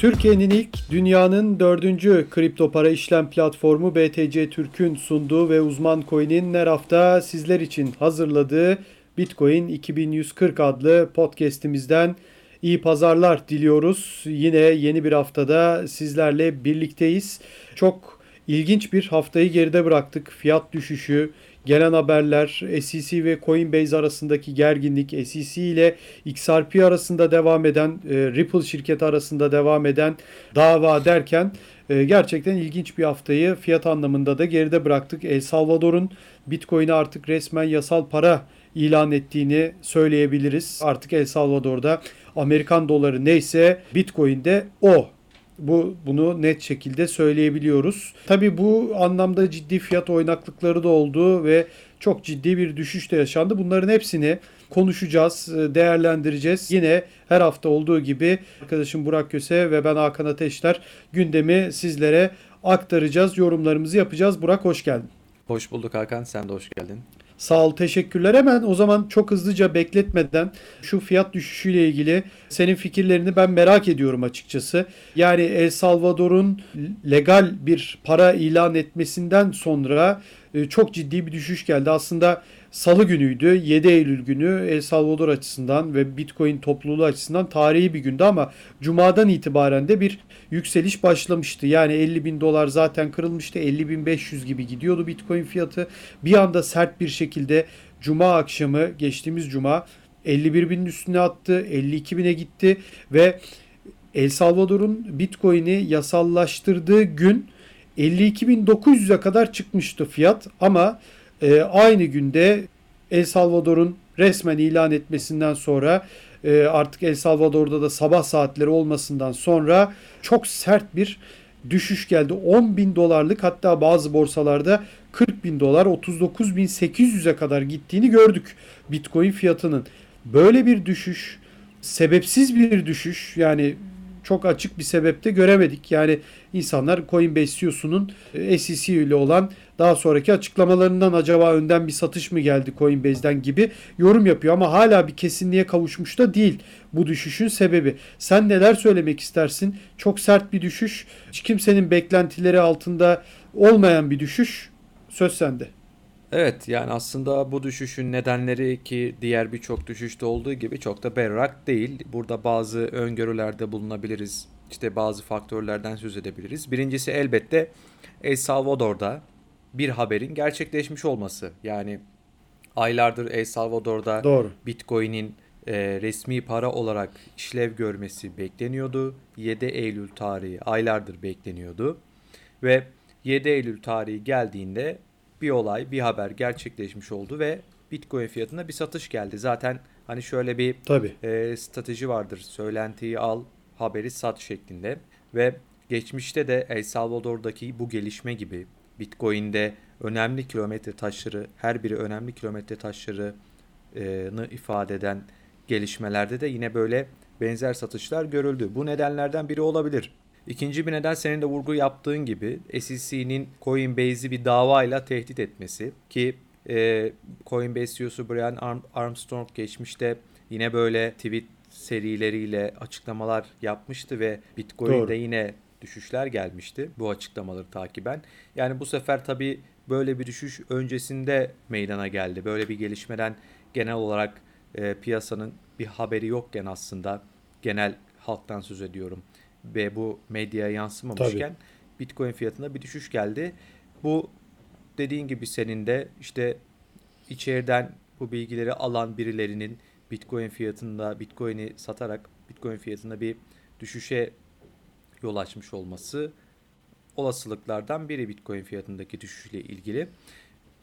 Türkiye'nin ilk, dünyanın 4. kripto para işlem platformu BTC Türk'ün sunduğu ve Uzman Coin'in her hafta sizler için hazırladığı Bitcoin 2140 adlı podcast'imizden iyi pazarlar diliyoruz. Yine yeni bir haftada sizlerle birlikteyiz. Çok ilginç bir haftayı geride bıraktık. Fiyat düşüşü, gelen haberler, SEC ve Coinbase arasındaki gerginlik, SEC ile XRP arasında devam eden, Ripple şirketi arasında devam eden dava derken gerçekten ilginç bir haftayı fiyat anlamında da geride bıraktık. El Salvador'un Bitcoin'i artık resmen yasal para ilan ettiğini söyleyebiliriz. Artık El Salvador'da Amerikan doları neyse Bitcoin'de o. Bunu net şekilde söyleyebiliyoruz. Tabii bu anlamda ciddi fiyat oynaklıkları da oldu ve çok ciddi bir düşüş de yaşandı. Bunların hepsini konuşacağız, değerlendireceğiz. Yine her hafta olduğu gibi arkadaşım Burak Köse ve ben Hakan Ateşler gündemi sizlere aktaracağız, yorumlarımızı yapacağız. Burak hoş geldin. Hoş bulduk Hakan, sen de hoş geldin. Sağ ol, teşekkürler. Hemen o zaman çok hızlıca bekletmeden şu fiyat düşüşüyle ilgili senin fikirlerini ben merak ediyorum açıkçası. Yani El Salvador'un legal bir para ilan etmesinden sonra çok ciddi bir düşüş geldi. Aslında Salı günüydü, 7 Eylül günü El Salvador açısından ve Bitcoin topluluğu açısından tarihi bir gündü ama Cuma'dan itibaren de bir yükseliş başlamıştı. Yani $50.000 zaten kırılmıştı, 50.500 gibi gidiyordu Bitcoin fiyatı. Bir anda sert bir şekilde Cuma akşamı, geçtiğimiz Cuma 51.000'in üstüne attı, 52.000'e gitti ve El Salvador'un Bitcoin'i yasallaştırdığı gün 52.900'e kadar çıkmıştı fiyat ama aynı günde El Salvador'un resmen ilan etmesinden sonra artık El Salvador'da da sabah saatleri olmasından sonra çok sert bir düşüş geldi. $10.000'lık hatta bazı borsalarda $40.000, 39.800'e kadar gittiğini gördük Bitcoin fiyatının. Böyle bir düşüş, sebepsiz bir düşüş yani çok açık bir sebep de göremedik. Yani insanlar Coinbase CEO'sunun SEC ile olan daha sonraki açıklamalarından acaba önden bir satış mı geldi Coinbase'den gibi yorum yapıyor. Ama hala bir kesinliğe kavuşmuş da değil bu düşüşün sebebi. Sen neler söylemek istersin? Çok sert bir düşüş, hiç kimsenin beklentileri altında olmayan bir düşüş. Söz sende. Evet, yani aslında bu düşüşün nedenleri ki diğer birçok düşüşte olduğu gibi çok da berrak değil. Burada bazı öngörülerde bulunabiliriz. İşte bazı faktörlerden söz edebiliriz. Birincisi elbette El Salvador'da bir haberin gerçekleşmiş olması. Yani aylardır El Salvador'da Bitcoin'in resmi para olarak işlev görmesi bekleniyordu. 7 Eylül tarihi aylardır bekleniyordu. Ve 7 Eylül tarihi geldiğinde bir olay, bir haber gerçekleşmiş oldu ve Bitcoin fiyatına bir satış geldi. Zaten hani şöyle bir strateji vardır. Söylentiyi al, haberi sat şeklinde. Ve geçmişte de El Salvador'daki bu gelişme gibi Bitcoin'de önemli kilometre taşları, her biri önemli kilometre taşlarını ifade eden gelişmelerde de yine böyle benzer satışlar görüldü. Bu nedenlerden biri olabilir. İkinci bir neden senin de vurgu yaptığın gibi SEC'nin Coinbase'i bir davayla tehdit etmesi ki Coinbase CEO'su Brian Armstrong geçmişte yine böyle tweet serileriyle açıklamalar yapmıştı ve Bitcoin'de yine düşüşler gelmişti bu açıklamaları takiben. Yani bu sefer tabii böyle bir düşüş öncesinde meydana geldi. Böyle bir gelişmeden genel olarak piyasanın bir haberi yokken aslında genel halktan söz ediyorum. Ve bu medyaya yansımamışken Bitcoin fiyatına bir düşüş geldi. Bu dediğin gibi senin de işte içeriden bu bilgileri alan birilerinin Bitcoin fiyatında Bitcoin'i satarak Bitcoin fiyatına bir düşüşe yol açmış olması olasılıklardan biri Bitcoin fiyatındaki düşüşle ilgili.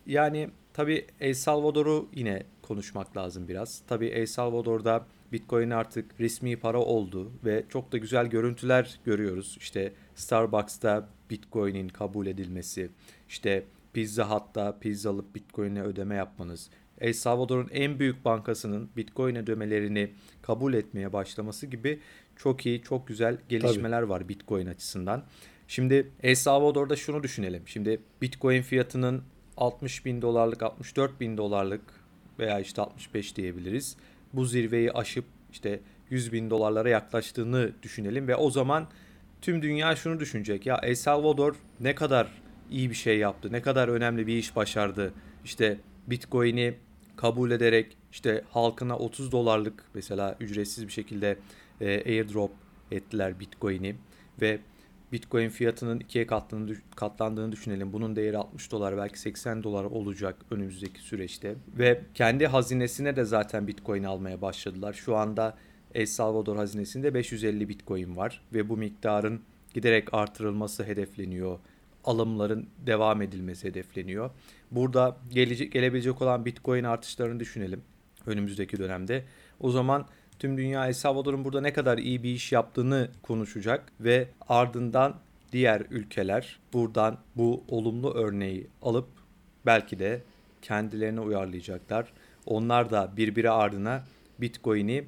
Yani tabii El Salvador'u yine konuşmak lazım biraz. Tabii El Salvador'da Bitcoin artık resmi para oldu ve çok da güzel görüntüler görüyoruz. İşte Starbucks'ta Bitcoin'in kabul edilmesi, işte Pizza Hut'ta pizza alıp Bitcoin'e ödeme yapmanız, El Salvador'un en büyük bankasının Bitcoin ödemelerini kabul etmeye başlaması gibi çok iyi, çok güzel gelişmeler var Bitcoin açısından. Şimdi El Salvador'da şunu düşünelim. Şimdi Bitcoin fiyatının $60.000, $64.000 veya işte 65 diyebiliriz. Bu zirveyi aşıp işte $100.000'lara yaklaştığını düşünelim ve o zaman tüm dünya şunu düşünecek. Ya El Salvador ne kadar iyi bir şey yaptı, ne kadar önemli bir iş başardı. İşte Bitcoin'i kabul ederek işte halkına 30 dolarlık mesela ücretsiz bir şekilde airdrop ettiler Bitcoin'i ve Bitcoin fiyatının ikiye katlandığını düşünelim. Bunun değeri 60 dolar belki 80 dolar olacak önümüzdeki süreçte. Ve kendi hazinesine de zaten Bitcoin almaya başladılar. Şu anda El Salvador hazinesinde 550 Bitcoin var ve bu miktarın giderek artırılması hedefleniyor. Alımların devam edilmesi hedefleniyor. Burada gelebilecek olan Bitcoin artışlarını düşünelim önümüzdeki dönemde. O zaman tüm dünya El Salvador'un burada ne kadar iyi bir iş yaptığını konuşacak ve ardından diğer ülkeler buradan bu olumlu örneği alıp belki de kendilerine uyarlayacaklar. Onlar da birbiri ardına Bitcoin'i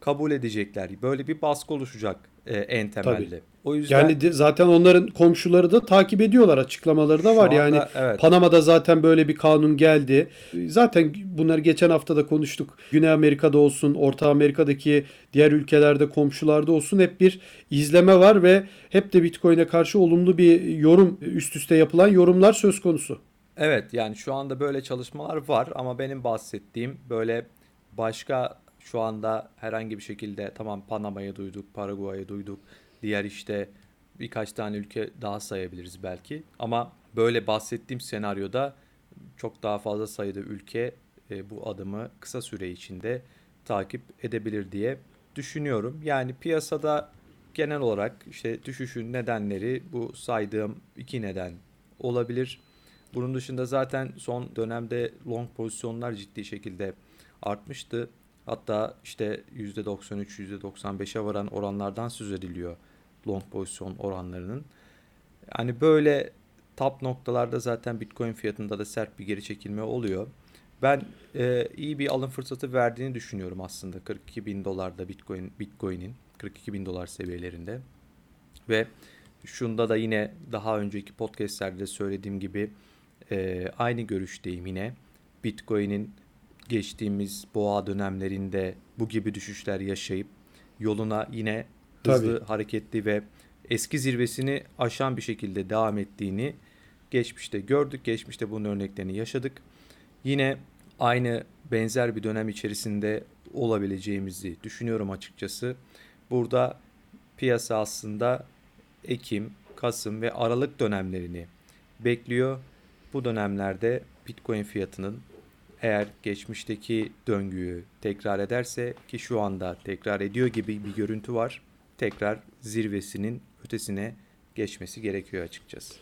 kabul edecekler. Böyle bir baskı oluşacak en temelde. Tabii. O yüzden yani zaten onların komşuları da takip ediyorlar, açıklamaları da var anda, yani evet. Panama'da zaten böyle bir kanun geldi. Zaten bunları geçen hafta da konuştuk. Güney Amerika'da olsun, Orta Amerika'daki diğer ülkelerde, komşularda olsun hep bir izleme var ve hep de Bitcoin'e karşı olumlu bir yorum, üst üste yapılan yorumlar söz konusu. Evet, yani şu anda böyle çalışmalar var ama benim bahsettiğim böyle başka şu anda herhangi bir şekilde, tamam Panama'yı duyduk, Paraguay'ı duyduk. Diğer işte birkaç tane ülke daha sayabiliriz belki. Ama böyle bahsettiğim senaryoda çok daha fazla sayıda ülke bu adımı kısa süre içinde takip edebilir diye düşünüyorum. Yani piyasada genel olarak işte düşüşün nedenleri bu saydığım iki neden olabilir. Bunun dışında zaten son dönemde long pozisyonlar ciddi şekilde artmıştı. Hatta işte %93, %95'e varan oranlardan söz ediliyor long pozisyon oranlarının. Yani böyle top noktalarda zaten Bitcoin fiyatında da sert bir geri çekilme oluyor. Ben iyi bir alım fırsatı verdiğini düşünüyorum aslında 42.000 dolarda Bitcoin'in 42.000 dolar seviyelerinde. Ve şunda da yine daha önceki podcastlerde söylediğim gibi aynı görüşteyim yine. Bitcoin'in geçtiğimiz boğa dönemlerinde bu gibi düşüşler yaşayıp yoluna yine hızlı, tabii, hareketli ve eski zirvesini aşan bir şekilde devam ettiğini geçmişte gördük. Geçmişte bunun örneklerini yaşadık. Yine aynı benzer bir dönem içerisinde olabileceğimizi düşünüyorum açıkçası. Burada piyasa aslında Ekim, Kasım ve Aralık dönemlerini bekliyor. Bu dönemlerde Bitcoin fiyatının eğer geçmişteki döngüyü tekrar ederse, ki şu anda tekrar ediyor gibi bir görüntü var, tekrar zirvesinin ötesine geçmesi gerekiyor açıkçası.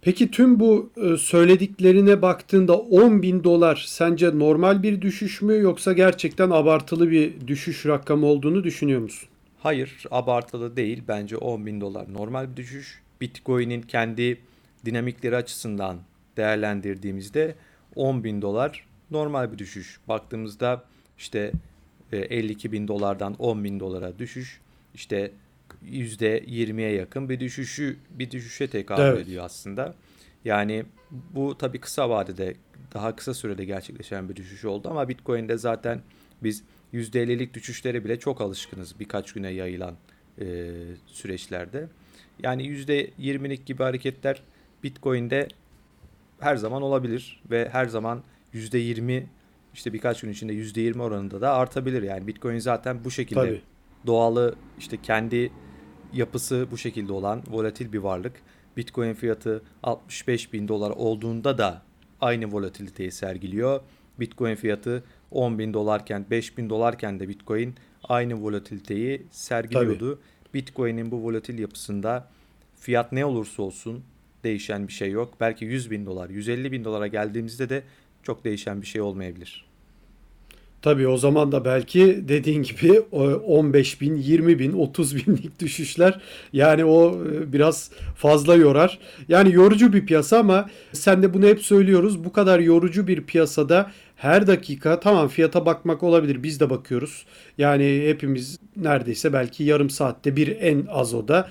Peki tüm bu söylediklerine baktığında 10.000 dolar sence normal bir düşüş mü, yoksa gerçekten abartılı bir düşüş rakamı olduğunu düşünüyor musun? Hayır, abartılı değil. Bence 10.000 dolar normal bir düşüş. Bitcoin'in kendi dinamikleri açısından değerlendirdiğimizde 10.000 dolar normal bir düşüş. Baktığımızda işte 52.000 dolardan 10.000 dolara düşüş, işte %20'ye yakın bir düşüşe tekabül, evet, ediyor aslında. Yani bu tabii kısa vadede, daha kısa sürede gerçekleşen bir düşüş oldu ama Bitcoin'de zaten biz %50'lik düşüşlere bile çok alışkınız birkaç güne yayılan süreçlerde. Yani %20'lik gibi hareketler Bitcoin'de her zaman olabilir ve her zaman %20, işte birkaç gün içinde %20 oranında da artabilir. Yani Bitcoin zaten bu şekilde, tabii, doğalı, işte kendi yapısı bu şekilde olan volatil bir varlık. Bitcoin fiyatı 65.000 dolar olduğunda da aynı volatiliteyi sergiliyor. Bitcoin fiyatı 10.000 dolarken, 5.000 dolarken de Bitcoin aynı volatiliteyi sergiliyordu. Tabii. Bitcoin'in bu volatil yapısında fiyat ne olursa olsun değişen bir şey yok. Belki 100.000 dolar, 150.000 dolara geldiğimizde de çok değişen bir şey olmayabilir. Tabii o zaman da belki dediğin gibi 15.000, 20.000, 30.000'lik düşüşler, yani o biraz fazla yorar. Yani yorucu bir piyasa ama sen de bunu hep söylüyoruz. Bu kadar yorucu bir piyasada her dakika tamam fiyata bakmak olabilir. Biz de bakıyoruz. Yani hepimiz neredeyse belki yarım saatte bir en az o da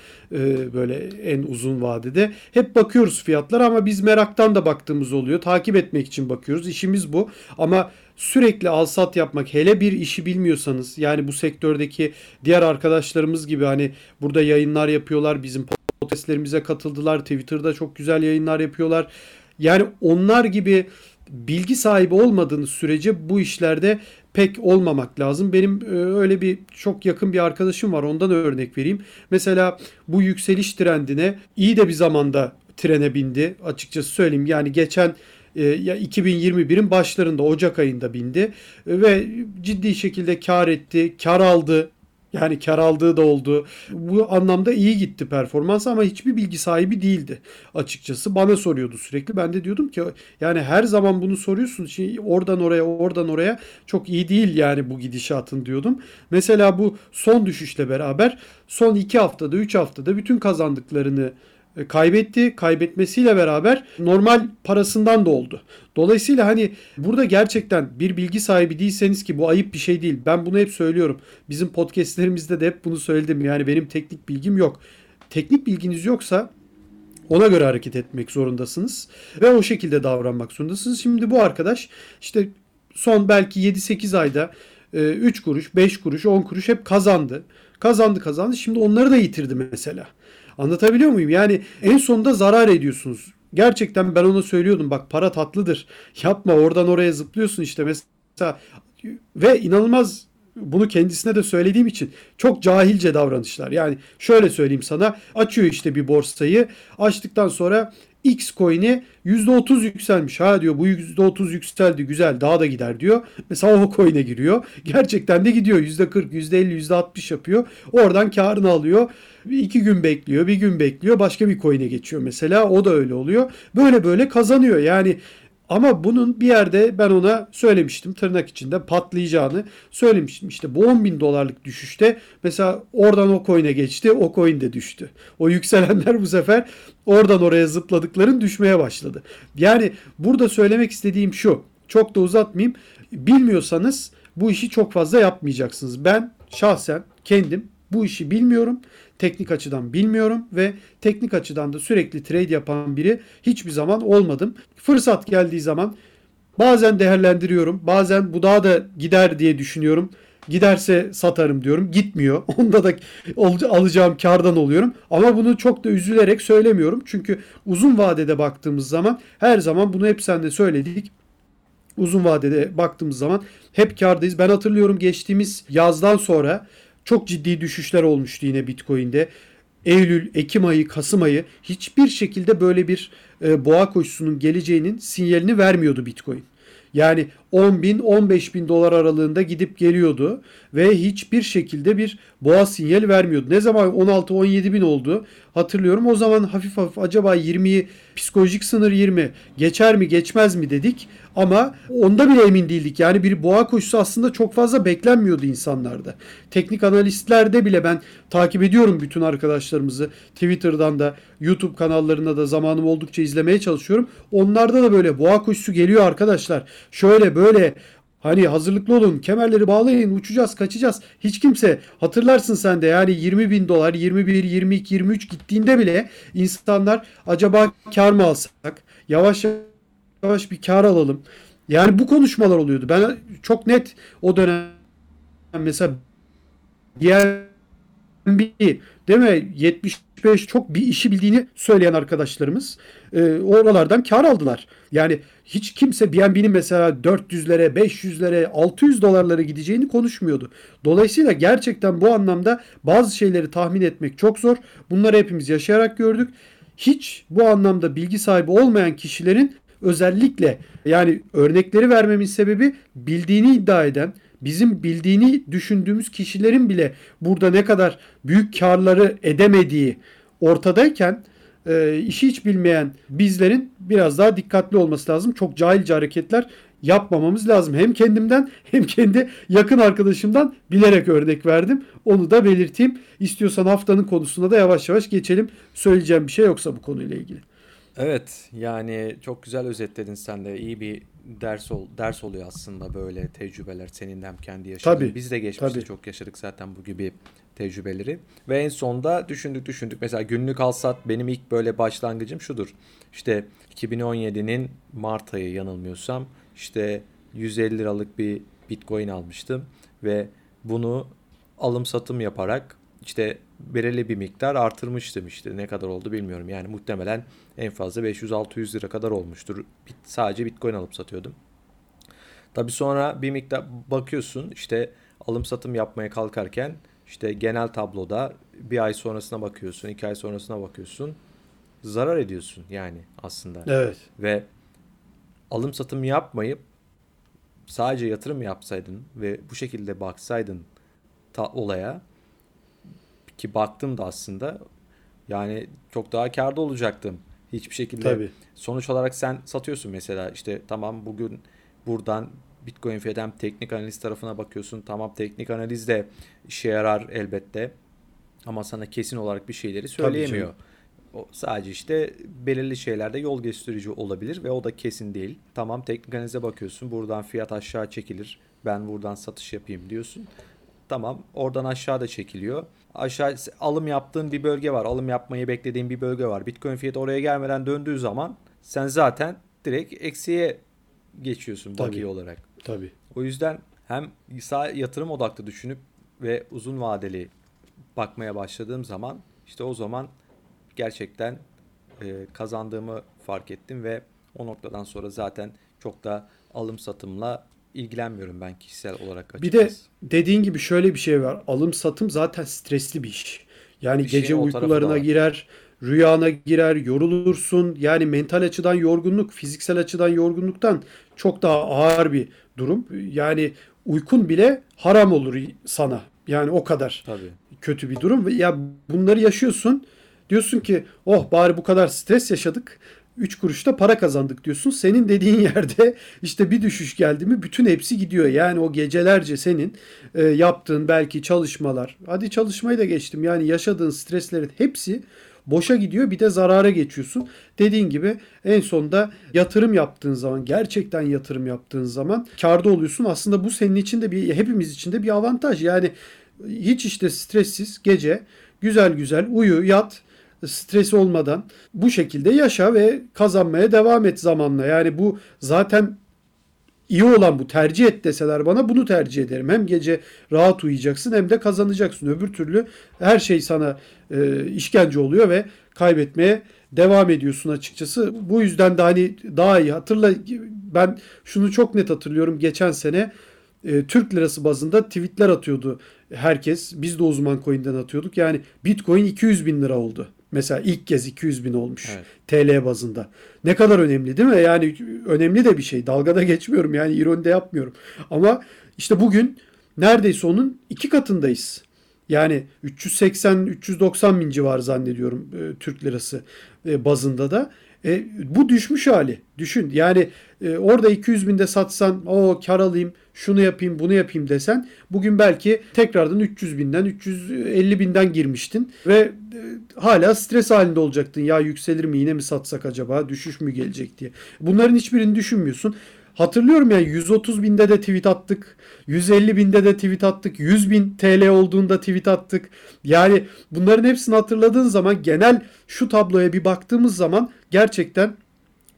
böyle en uzun vadede hep bakıyoruz fiyatlara ama biz meraktan da baktığımız oluyor. Takip etmek için bakıyoruz. İşimiz bu. Ama sürekli alsat yapmak, hele bir işi bilmiyorsanız, yani bu sektördeki diğer arkadaşlarımız gibi hani burada yayınlar yapıyorlar, bizim podcastlerimize katıldılar, Twitter'da çok güzel yayınlar yapıyorlar. Yani onlar gibi bilgi sahibi olmadığınız sürece bu işlerde pek olmamak lazım. Benim öyle bir çok yakın bir arkadaşım var, ondan örnek vereyim. Mesela bu yükseliş trendine iyi de bir zamanda trene bindi, açıkçası söyleyeyim. Yani geçen 2021'in başlarında Ocak ayında bindi ve ciddi şekilde kar etti, kar aldı. Yani kar aldığı da oldu. Bu anlamda iyi gitti performans ama hiçbir bilgi sahibi değildi açıkçası. Bana soruyordu sürekli. Ben de diyordum ki yani her zaman bunu soruyorsun. Şimdi oradan oraya çok iyi değil yani bu gidişatın diyordum. Mesela bu son düşüşle beraber son 2 haftada 3 haftada bütün kazandıklarını kaybetti. Kaybetmesiyle beraber normal parasından da oldu. Dolayısıyla hani burada gerçekten bir bilgi sahibi değilseniz, ki bu ayıp bir şey değil. Ben bunu hep söylüyorum. Bizim podcastlerimizde de hep bunu söyledim. Yani benim teknik bilgim yok. Teknik bilginiz yoksa ona göre hareket etmek zorundasınız. Ve o şekilde davranmak zorundasınız. Şimdi bu arkadaş işte son belki 7-8 ayda 3 kuruş, 5 kuruş, 10 kuruş hep kazandı. Şimdi onları da yitirdi mesela. Anlatabiliyor muyum? Yani en sonunda zarar ediyorsunuz. Gerçekten ben ona söylüyordum. Bak para tatlıdır. Yapma, oradan oraya zıplıyorsun işte mesela. Ve inanılmaz, bunu kendisine de söylediğim için çok cahilce davranışlar. Yani şöyle söyleyeyim sana. Açıyor işte bir borsayı. Açtıktan sonra X coin'i %30 yükselmiş. Ha diyor, bu %30 yükseldi. Güzel, daha da gider diyor. Mesela o coin'e giriyor. Gerçekten de gidiyor. %40, %50, %60 yapıyor. Oradan karını alıyor. 2 gün bekliyor, 1 gün bekliyor. Başka bir coin'e geçiyor mesela. O da öyle oluyor. Böyle böyle kazanıyor. Yani ama bunun bir yerde ben ona söylemiştim, tırnak içinde patlayacağını söylemiştim. İşte bu 10 bin dolarlık düşüşte mesela oradan o coin'e geçti, o coin de düştü. O yükselenler bu sefer oradan oraya zıpladıkların düşmeye başladı. Yani burada söylemek istediğim şu, çok da uzatmayayım. Bilmiyorsanız bu işi çok fazla yapmayacaksınız. Ben şahsen kendim bu işi bilmiyorum. Teknik açıdan bilmiyorum ve teknik açıdan da sürekli trade yapan biri hiçbir zaman olmadım. Fırsat geldiği zaman bazen değerlendiriyorum, bazen bu daha da gider diye düşünüyorum. Giderse satarım diyorum. Gitmiyor. Onda da alacağım kardan oluyorum. Ama bunu çok da üzülerek söylemiyorum. Çünkü uzun vadede baktığımız zaman, her zaman bunu hep sen de söyledik. Uzun vadede baktığımız zaman hep kardayız. Ben hatırlıyorum geçtiğimiz yazdan sonra çok ciddi düşüşler olmuştu yine Bitcoin'de. Eylül, Ekim ayı, Kasım ayı hiçbir şekilde böyle bir boğa koşusunun geleceğinin sinyalini vermiyordu Bitcoin. Yani 10 bin, 15 bin dolar aralığında gidip geliyordu ve hiçbir şekilde bir boğa sinyali vermiyordu. Ne zaman 16-17 bin oldu hatırlıyorum. O zaman hafif hafif acaba 20'yi, psikolojik sınır 20 geçer mi geçmez mi dedik ama onda bile emin değildik. Yani bir boğa koşusu aslında çok fazla beklenmiyordu insanlarda. Teknik analistlerde bile ben takip ediyorum bütün arkadaşlarımızı. Twitter'dan da, YouTube kanallarında da zamanım oldukça izlemeye çalışıyorum. Onlarda da böyle boğa koşusu geliyor arkadaşlar. Şöyle böyle, hani hazırlıklı olun, kemerleri bağlayın, uçacağız, kaçacağız. Hiç kimse, hatırlarsın sen de, yani 20 bin dolar, 21, 22, 23 gittiğinde bile insanlar acaba kar mı alsak, yavaş yavaş bir kar alalım. Yani bu konuşmalar oluyordu. Ben çok net o dönem mesela BNB, değil mi? 75 çok bir işi bildiğini söyleyen arkadaşlarımız oralardan kar aldılar. Yani hiç kimse BNB'nin mesela 400'lere, 500'lere, 600 dolarlara gideceğini konuşmuyordu. Dolayısıyla gerçekten bu anlamda bazı şeyleri tahmin etmek çok zor. Bunları hepimiz yaşayarak gördük. Hiç bu anlamda bilgi sahibi olmayan kişilerin, özellikle yani örnekleri vermemin sebebi bildiğini iddia eden, bizim bildiğini düşündüğümüz kişilerin bile burada ne kadar büyük karları edemediği ortadayken işi hiç bilmeyen bizlerin biraz daha dikkatli olması lazım. Çok cahilce hareketler yapmamamız lazım. Hem kendimden hem kendi yakın arkadaşımdan bilerek örnek verdim. Onu da belirteyim. İstiyorsan haftanın konusuna da yavaş yavaş geçelim. Söyleyeceğim bir şey yoksa bu konuyla ilgili. Evet, yani çok güzel özetledin sen de. İyi bir ders oluyor aslında böyle tecrübeler, senin hem kendi yaşadığın. Tabii, biz de geçmişte çok yaşadık zaten bu gibi tecrübeleri. Ve en sonda düşündük. Mesela günlük alsat benim ilk böyle başlangıcım şudur. İşte 2017'nin Mart ayı yanılmıyorsam işte 150 liralık bir Bitcoin almıştım ve bunu alım satım yaparak işte belirli bir miktar artırmıştım, işte ne kadar oldu bilmiyorum, yani muhtemelen en fazla 500-600 lira kadar olmuştur. Sadece Bitcoin alıp satıyordum. Tabii sonra bir miktar bakıyorsun, işte alım satım yapmaya kalkarken işte genel tabloda bir ay sonrasına bakıyorsun, 2 ay sonrasına bakıyorsun, zarar ediyorsun yani aslında. Evet. Ve alım satım yapmayıp sadece yatırım yapsaydın ve bu şekilde baksaydın olaya, ki baktım da aslında yani çok daha kârda olacaktım hiçbir şekilde. Tabii. Sonuç olarak sen satıyorsun mesela, işte tamam bugün buradan Bitcoin fiyatı, teknik analiz tarafına bakıyorsun. Tamam, teknik analiz de işe yarar elbette ama sana kesin olarak bir şeyleri söyleyemiyor. O sadece işte belirli şeylerde yol gösterici olabilir ve o da kesin değil. Tamam, teknik analize bakıyorsun, buradan fiyat aşağı çekilir, ben buradan satış yapayım diyorsun. Tamam, oradan aşağı da çekiliyor. Aşağı alım yaptığın bir bölge var, alım yapmayı beklediğin bir bölge var. Bitcoin fiyatı oraya gelmeden döndüğü zaman sen zaten direkt eksiye geçiyorsun baki olarak. Tabii. O yüzden hem yatırım odaklı düşünüp ve uzun vadeli bakmaya başladığım zaman işte o zaman gerçekten kazandığımı fark ettim ve o noktadan sonra zaten çok da alım satımla ilgilenmiyorum ben kişisel olarak açıkçası. Bir de dediğin gibi şöyle bir şey var. Alım satım zaten stresli bir iş. Yani bir gece uykularına girer, rüyana girer, yorulursun. Yani mental açıdan yorgunluk, fiziksel açıdan yorgunluktan çok daha ağır bir durum. Yani uykun bile haram olur sana. Yani o kadar kötü bir durum. Ya bunları yaşıyorsun. Diyorsun ki oh, bari bu kadar stres yaşadık, 3 kuruşta para kazandık diyorsun. Senin dediğin yerde işte bir düşüş geldi mi bütün hepsi gidiyor. Yani o gecelerce senin yaptığın belki çalışmalar, hadi çalışmayı da geçtim, yani yaşadığın streslerin hepsi boşa gidiyor. Bir de zarara geçiyorsun. Dediğin gibi en sonunda yatırım yaptığın zaman, gerçekten yatırım yaptığın zaman kârda oluyorsun. Aslında bu senin için de hepimiz için de bir avantaj. Yani hiç işte stressiz gece güzel güzel uyu, yat, stres olmadan bu şekilde yaşa ve kazanmaya devam et zamanla. Yani bu zaten iyi olan bu. Tercih et deseler bana bunu tercih ederim. Hem gece rahat uyuyacaksın hem de kazanacaksın. Öbür türlü her şey sana işkence oluyor ve kaybetmeye devam ediyorsun açıkçası. Bu yüzden de hani daha iyi hatırla, ben şunu çok net hatırlıyorum. Geçen sene Türk lirası bazında tweetler atıyordu herkes. Biz de Uzman Coin'den atıyorduk. Yani Bitcoin 200 bin lira oldu. Mesela ilk kez 200 bin olmuş, evet, TL bazında. Ne kadar önemli değil mi? Yani önemli de bir şey. Dalgada geçmiyorum yani, ironi de yapmıyorum. Ama işte bugün neredeyse onun 2 katındayız. Yani 380-390 bin civarı zannediyorum Türk lirası bazında da. Bu düşmüş hali. Düşün yani orada 200 binde satsan, o kar alayım, şunu yapayım, bunu yapayım desen, bugün belki tekrardan 300 binden, 350 binden girmiştin ve hala stres halinde olacaktın. Ya yükselir mi, yine mi satsak acaba, düşüş mü gelecek diye. Bunların hiçbirini düşünmüyorsun. Hatırlıyorum yani 130 binde de tweet attık, 150 binde de tweet attık, 100 bin TL olduğunda tweet attık. Yani bunların hepsini hatırladığın zaman, genel şu tabloya bir baktığımız zaman gerçekten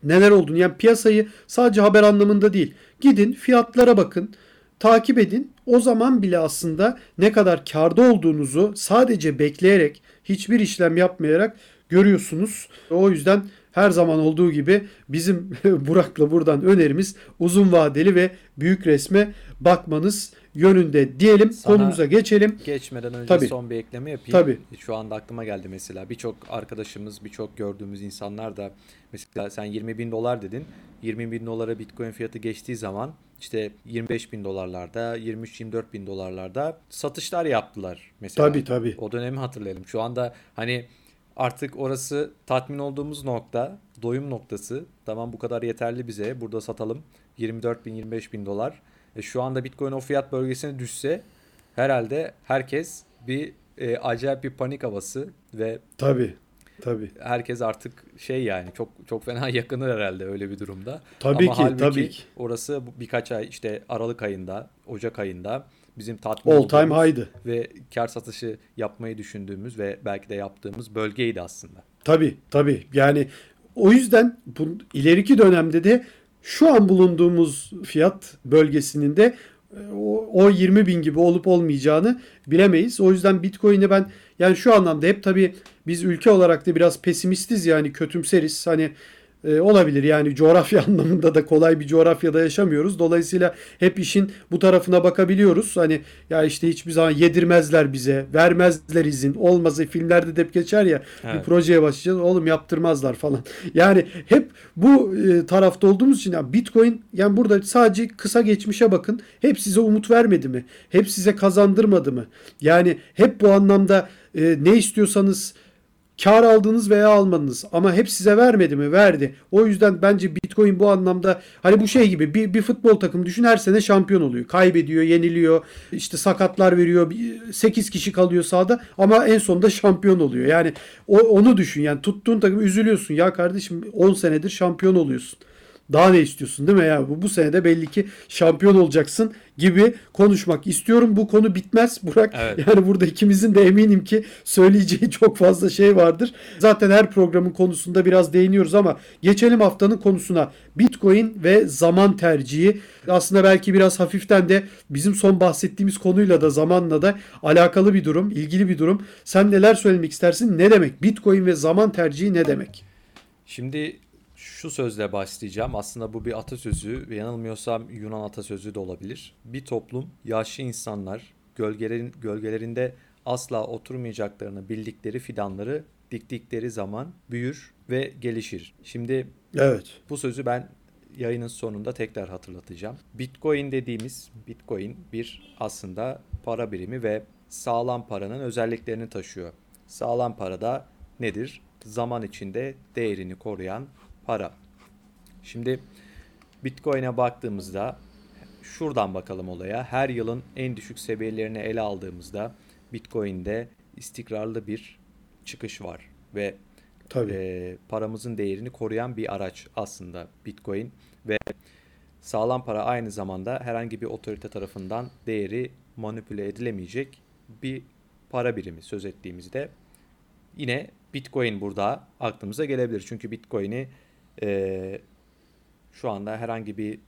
neler olduğunu, yani piyasayı sadece haber anlamında değil, gidin fiyatlara bakın, takip edin. O zaman bile aslında ne kadar kârda olduğunuzu sadece bekleyerek, hiçbir işlem yapmayarak görüyorsunuz. O yüzden her zaman olduğu gibi bizim Burak'la buradan önerimiz uzun vadeli ve büyük resme bakmanız yönünde diyelim. Sana konumuza geçelim. Geçmeden önce son bir ekleme yapayım. Şu anda aklıma geldi mesela. Birçok arkadaşımız, birçok gördüğümüz insanlar da mesela sen 20 bin dolar dedin. 20 bin dolara Bitcoin fiyatı geçtiği zaman işte 25 bin dolarlarda, 23-24 bin dolarlarda satışlar yaptılar mesela. Tabii. O dönemi hatırlayalım. Şu anda hani artık orası tatmin olduğumuz nokta, doyum noktası. Tamam, bu kadar yeterli bize. Burada satalım. 24 bin, 25 bin dolar. Şu anda Bitcoin o fiyat bölgesine düşse herhalde herkes bir acayip bir panik havası ve Tabii. Herkes artık şey yani çok çok fena yakınır herhalde öyle bir durumda. Tabii ama ki tabii ki. Orası birkaç ay işte Aralık ayında, Ocak ayında bizim tatmin all time high'dı ve kar satışı yapmayı düşündüğümüz ve belki de yaptığımız bölgeydi aslında. Tabii tabii. Yani o yüzden bu ileriki dönemde de şu an bulunduğumuz fiyat bölgesinin de o 20 bin gibi olup olmayacağını bilemeyiz. O yüzden Bitcoin'i ben yani şu anlamda hep tabii biz ülke olarak da biraz pesimistiz yani kötümseriz. Hani olabilir yani coğrafya anlamında da kolay bir coğrafyada yaşamıyoruz. Dolayısıyla hep işin bu tarafına bakabiliyoruz. Hani ya işte hiçbir zaman yedirmezler bize, vermezler izin. Olmazsa filmlerde de hep geçer ya evet. Bir projeye başlayacağız oğlum yaptırmazlar falan. Yani hep bu tarafta olduğumuz için yani Bitcoin yani burada sadece kısa geçmişe bakın. Hep size umut vermedi mi? Hep size kazandırmadı mı? Yani hep bu anlamda ne istiyorsanız kar aldınız veya almadınız ama hep size vermedi mi? Verdi. O yüzden bence Bitcoin bu anlamda hani bu şey gibi bir futbol takımı düşün her sene şampiyon oluyor. Kaybediyor, yeniliyor, işte sakatlar veriyor, 8 kişi kalıyor sahada ama en sonunda şampiyon oluyor. Yani onu düşün yani tuttuğun takımı üzülüyorsun ya kardeşim 10 senedir şampiyon oluyorsun. Daha ne istiyorsun değil mi ya? Bu senede belli ki şampiyon olacaksın gibi konuşmak istiyorum. Bu konu bitmez Burak. Evet. Yani burada ikimizin de eminim ki söyleyeceği çok fazla şey vardır. Zaten her programın konusunda biraz değiniyoruz ama geçelim haftanın konusuna. Bitcoin ve zaman tercihi. Aslında belki biraz hafiften de bizim son bahsettiğimiz konuyla da zamanla da alakalı bir durum, ilgili bir durum. Sen neler söylemek istersin? Ne demek? Bitcoin ve zaman tercihi ne demek? Şimdi şu sözle başlayacağım. Aslında bu bir atasözü ve yanılmıyorsam Yunan atasözü de olabilir. Bir toplum yaşlı insanlar gölgelerinde asla oturmayacaklarını bildikleri fidanları diktikleri zaman büyür ve gelişir. Şimdi evet. Bu sözü ben yayının sonunda tekrar hatırlatacağım. Bitcoin dediğimiz Bitcoin bir aslında para birimi ve sağlam paranın özelliklerini taşıyor. Sağlam para da nedir? Zaman içinde değerini koruyan para. Şimdi Bitcoin'e baktığımızda şuradan bakalım olaya. Her yılın en düşük seviyelerini ele aldığımızda Bitcoin'de istikrarlı bir çıkış var ve paramızın değerini koruyan bir araç aslında Bitcoin ve sağlam para aynı zamanda herhangi bir otorite tarafından değeri manipüle edilemeyecek bir para birimi söz ettiğimizde yine Bitcoin burada aklımıza gelebilir. Çünkü Bitcoin'i şu anda herhangi bir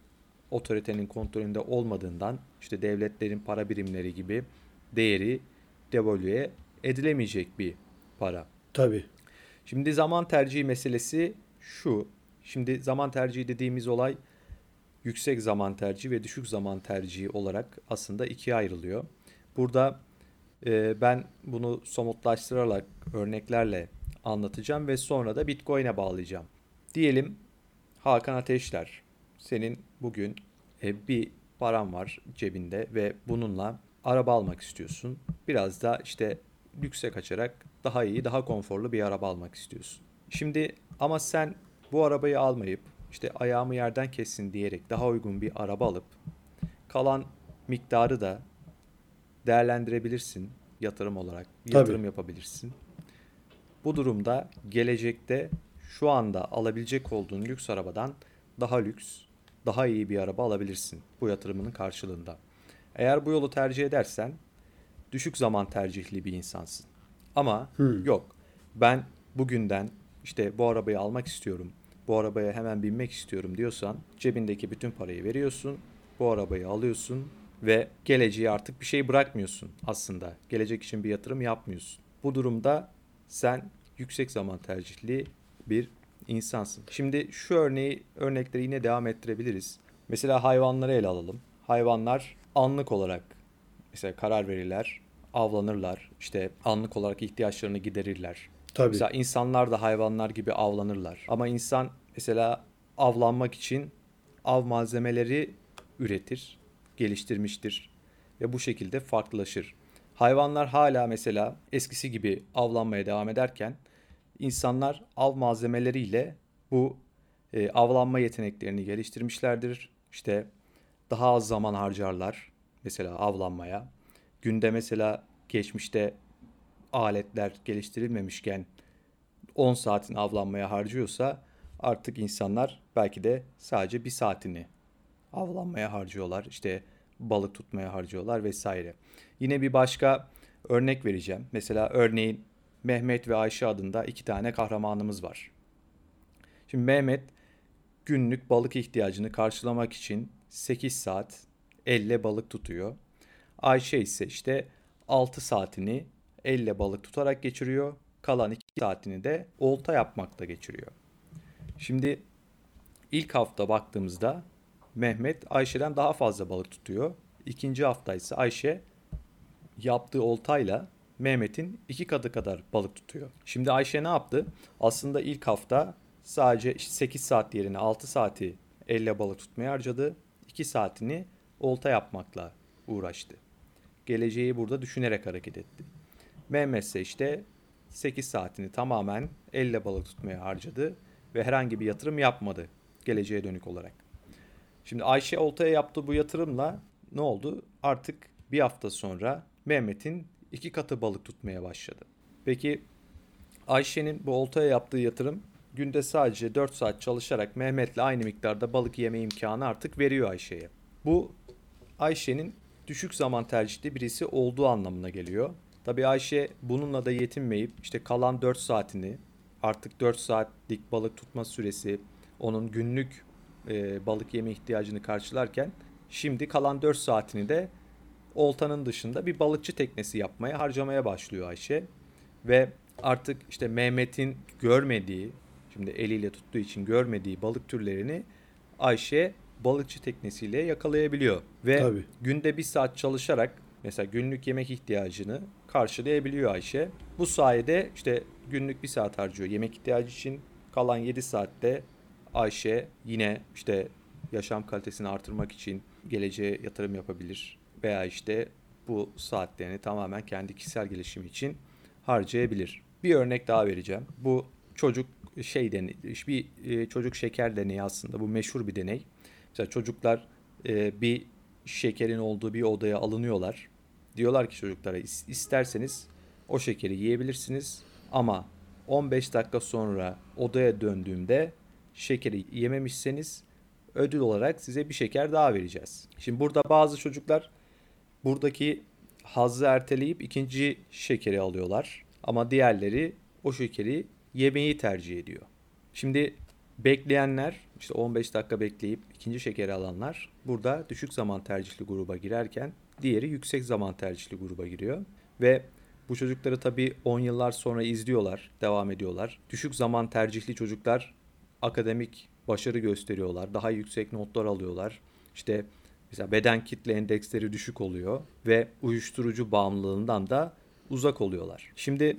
otoritenin kontrolünde olmadığından işte devletlerin para birimleri gibi değeri devalüe edilemeyecek bir para. Tabii. Şimdi zaman tercihi meselesi şu. Şimdi zaman tercihi dediğimiz olay yüksek zaman tercihi ve düşük zaman tercihi olarak aslında ikiye ayrılıyor. Burada ben bunu somutlaştırarak örneklerle anlatacağım ve sonra da Bitcoin'e bağlayacağım. Diyelim Hakan Ateşler senin bugün bir paran var cebinde ve bununla araba almak istiyorsun. Biraz da işte lükse kaçarak daha iyi, daha konforlu bir araba almak istiyorsun. Şimdi ama sen bu arabayı almayıp işte ayağımı yerden kessin diyerek daha uygun bir araba alıp kalan miktarı da değerlendirebilirsin yatırım olarak. Yatırım tabii. Yapabilirsin. Bu durumda gelecekte şu anda alabilecek olduğun lüks arabadan daha lüks, daha iyi bir araba alabilirsin bu yatırımının karşılığında. Eğer bu yolu tercih edersen düşük zaman tercihli bir insansın. Ama yok ben bugünden işte bu arabayı almak istiyorum, bu arabaya hemen binmek istiyorum diyorsan cebindeki bütün parayı veriyorsun, bu arabayı alıyorsun ve geleceğe artık bir şey bırakmıyorsun aslında. Gelecek için bir yatırım yapmıyorsun. Bu durumda sen yüksek zaman tercihli bir insansın. Şimdi şu örnekleri yine devam ettirebiliriz. Mesela hayvanları ele alalım. Hayvanlar anlık olarak mesela karar verirler, avlanırlar. İşte anlık olarak ihtiyaçlarını giderirler. Tabii. Mesela insanlar da hayvanlar gibi avlanırlar. Ama insan mesela avlanmak için av malzemeleri üretir, geliştirmiştir ve bu şekilde farklılaşır. Hayvanlar hala mesela eskisi gibi avlanmaya devam ederken insanlar av malzemeleriyle bu avlanma yeteneklerini geliştirmişlerdir. İşte daha az zaman harcarlar mesela avlanmaya. Günde mesela geçmişte aletler geliştirilmemişken 10 saatini avlanmaya harcıyorsa artık insanlar belki de sadece 1 saatini avlanmaya harcıyorlar. İşte balık tutmaya harcıyorlar vesaire. Yine bir başka örnek vereceğim. Mesela örneğin Mehmet ve Ayşe adında 2 tane kahramanımız var. Şimdi Mehmet günlük balık ihtiyacını karşılamak için 8 saat elle balık tutuyor. Ayşe ise işte 6 saatini elle balık tutarak geçiriyor. Kalan 2 saatini de olta yapmakla geçiriyor. Şimdi ilk hafta baktığımızda Mehmet Ayşe'den daha fazla balık tutuyor. İkinci hafta ise Ayşe yaptığı oltayla Mehmet'in 2 katı kadar balık tutuyor. Şimdi Ayşe ne yaptı? Aslında ilk hafta sadece 8 saat yerine 6 saati elle balık tutmaya harcadı. 2 saatini olta yapmakla uğraştı. Geleceği burada düşünerek hareket etti. Mehmet ise işte 8 saatini tamamen elle balık tutmaya harcadı ve herhangi bir yatırım yapmadı geleceğe dönük olarak. Şimdi Ayşe oltaya yaptığı bu yatırımla ne oldu? Artık bir hafta sonra Mehmet'in 2 katı balık tutmaya başladı. Peki Ayşe'nin bu oltaya yaptığı yatırım günde sadece 4 saat çalışarak Mehmet'le aynı miktarda balık yeme imkanı artık veriyor Ayşe'ye. Bu Ayşe'nin düşük zaman tercihli birisi olduğu anlamına geliyor. Tabii Ayşe bununla da yetinmeyip işte kalan 4 saatini artık 4 saatlik balık tutma süresi onun günlük balık yeme ihtiyacını karşılarken şimdi kalan 4 saatini de oltanın dışında bir balıkçı teknesi yapmaya harcamaya başlıyor Ayşe. Ve artık işte Mehmet'in görmediği, şimdi eliyle tuttuğu için görmediği balık türlerini Ayşe balıkçı teknesiyle yakalayabiliyor. Ve tabii günde 1 saat çalışarak mesela günlük yemek ihtiyacını karşılayabiliyor Ayşe. Bu sayede işte günlük 1 saat harcıyor yemek ihtiyacı için. Kalan 7 saatte Ayşe yine işte yaşam kalitesini artırmak için geleceğe yatırım yapabilir. Veya işte bu saatlerini tamamen kendi kişisel gelişimi için harcayabilir. Bir örnek daha vereceğim. Bu çocuk şey deneyi, bir çocuk şeker deneyi aslında. Bu meşhur bir deney. Mesela çocuklar bir şekerin olduğu bir odaya alınıyorlar. Diyorlar ki çocuklara isterseniz o şekeri yiyebilirsiniz ama 15 dakika sonra odaya döndüğümde şekeri yememişseniz ödül olarak size bir şeker daha vereceğiz. Şimdi burada bazı çocuklar buradaki hazzı erteleyip ikinci şekeri alıyorlar ama diğerleri o şekeri yemeyi tercih ediyor. Şimdi bekleyenler, işte 15 dakika bekleyip ikinci şekeri alanlar burada düşük zaman tercihli gruba girerken diğeri yüksek zaman tercihli gruba giriyor. Ve bu çocukları tabii 10 yıllar sonra izliyorlar, devam ediyorlar. Düşük zaman tercihli çocuklar akademik başarı gösteriyorlar, daha yüksek notlar alıyorlar. İşte mesela beden kitle endeksleri düşük oluyor ve uyuşturucu bağımlılığından da uzak oluyorlar. Şimdi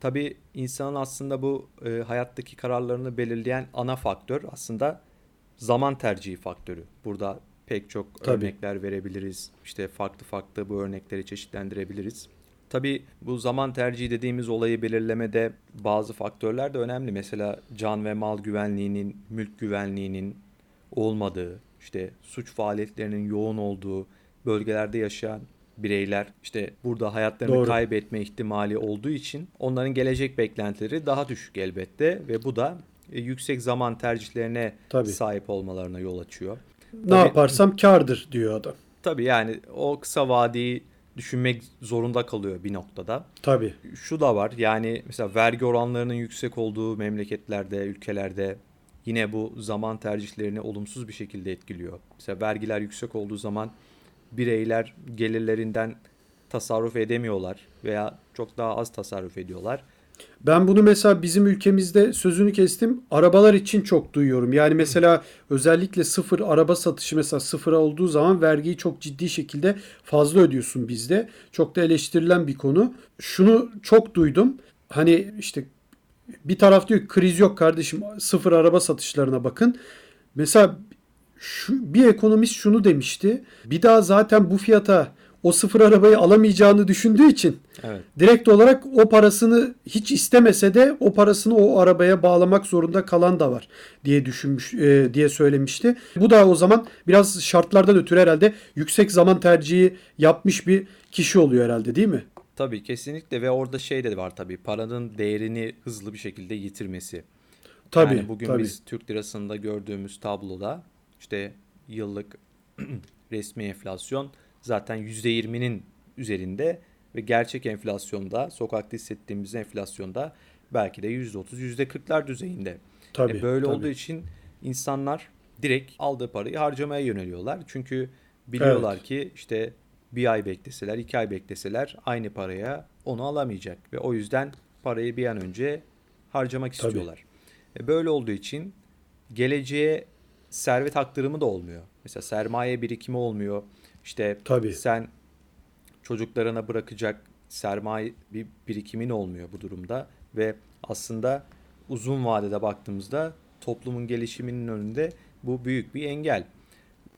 tabii insanın aslında bu hayattaki kararlarını belirleyen ana faktör aslında zaman tercihi faktörü. Burada pek çok örnekler verebiliriz. İşte farklı farklı bu örnekleri çeşitlendirebiliriz. Tabii bu zaman tercihi dediğimiz olayı belirlemede bazı faktörler de önemli. Mesela can ve mal güvenliğinin, mülk güvenliğinin olmadığı, işte suç faaliyetlerinin yoğun olduğu bölgelerde yaşayan bireyler işte burada hayatlarını kaybetme ihtimali olduğu için onların gelecek beklentileri daha düşük elbette ve bu da yüksek zaman tercihlerine sahip olmalarına yol açıyor. Ne yaparsam kârdır diyor adam. Tabii yani o kısa vadeyi düşünmek zorunda kalıyor bir noktada. Tabii. Şu da var yani mesela vergi oranlarının yüksek olduğu memleketlerde, ülkelerde yine bu zaman tercihlerini olumsuz bir şekilde etkiliyor. Mesela vergiler yüksek olduğu zaman bireyler gelirlerinden tasarruf edemiyorlar veya çok daha az tasarruf ediyorlar. Ben bunu mesela bizim ülkemizde sözünü kestim. Arabalar için çok duyuyorum. Yani mesela özellikle sıfır araba satışı mesela sıfıra olduğu zaman vergiyi çok ciddi şekilde fazla ödüyorsun bizde. Çok da eleştirilen bir konu. Şunu çok duydum. Hani işte bir taraf diyor kriz yok kardeşim sıfır araba satışlarına bakın. Mesela bir ekonomist şunu demişti. Bir daha zaten bu fiyata o sıfır arabayı alamayacağını düşündüğü için direkt olarak o parasını hiç istemese de o parasını o arabaya bağlamak zorunda kalan da var diye düşünmüş diye söylemişti. Bu da o zaman biraz şartlardan ötürü herhalde yüksek zaman tercihi yapmış bir kişi oluyor herhalde değil mi? Tabii kesinlikle ve orada şey de var tabii, paranın değerini hızlı bir şekilde yitirmesi. Tabii. Yani bugün biz Türk lirasında gördüğümüz tabloda işte yıllık resmi enflasyon zaten %20'nin üzerinde ve gerçek enflasyonda, sokakta hissettiğimiz enflasyonda belki de %30, %40'lar düzeyinde. Tabii, böyle olduğu için insanlar direkt aldığı parayı harcamaya yöneliyorlar. Çünkü biliyorlar ki işte bir ay bekleseler, iki ay bekleseler aynı paraya onu alamayacak. Ve o yüzden parayı bir an önce harcamak istiyorlar. Böyle olduğu için geleceğe servet aktarımı da olmuyor. Mesela sermaye birikimi olmuyor. İşte sen çocuklarına bırakacak sermaye bir birikimin olmuyor bu durumda. Ve aslında uzun vadede baktığımızda toplumun gelişiminin önünde bu büyük bir engel.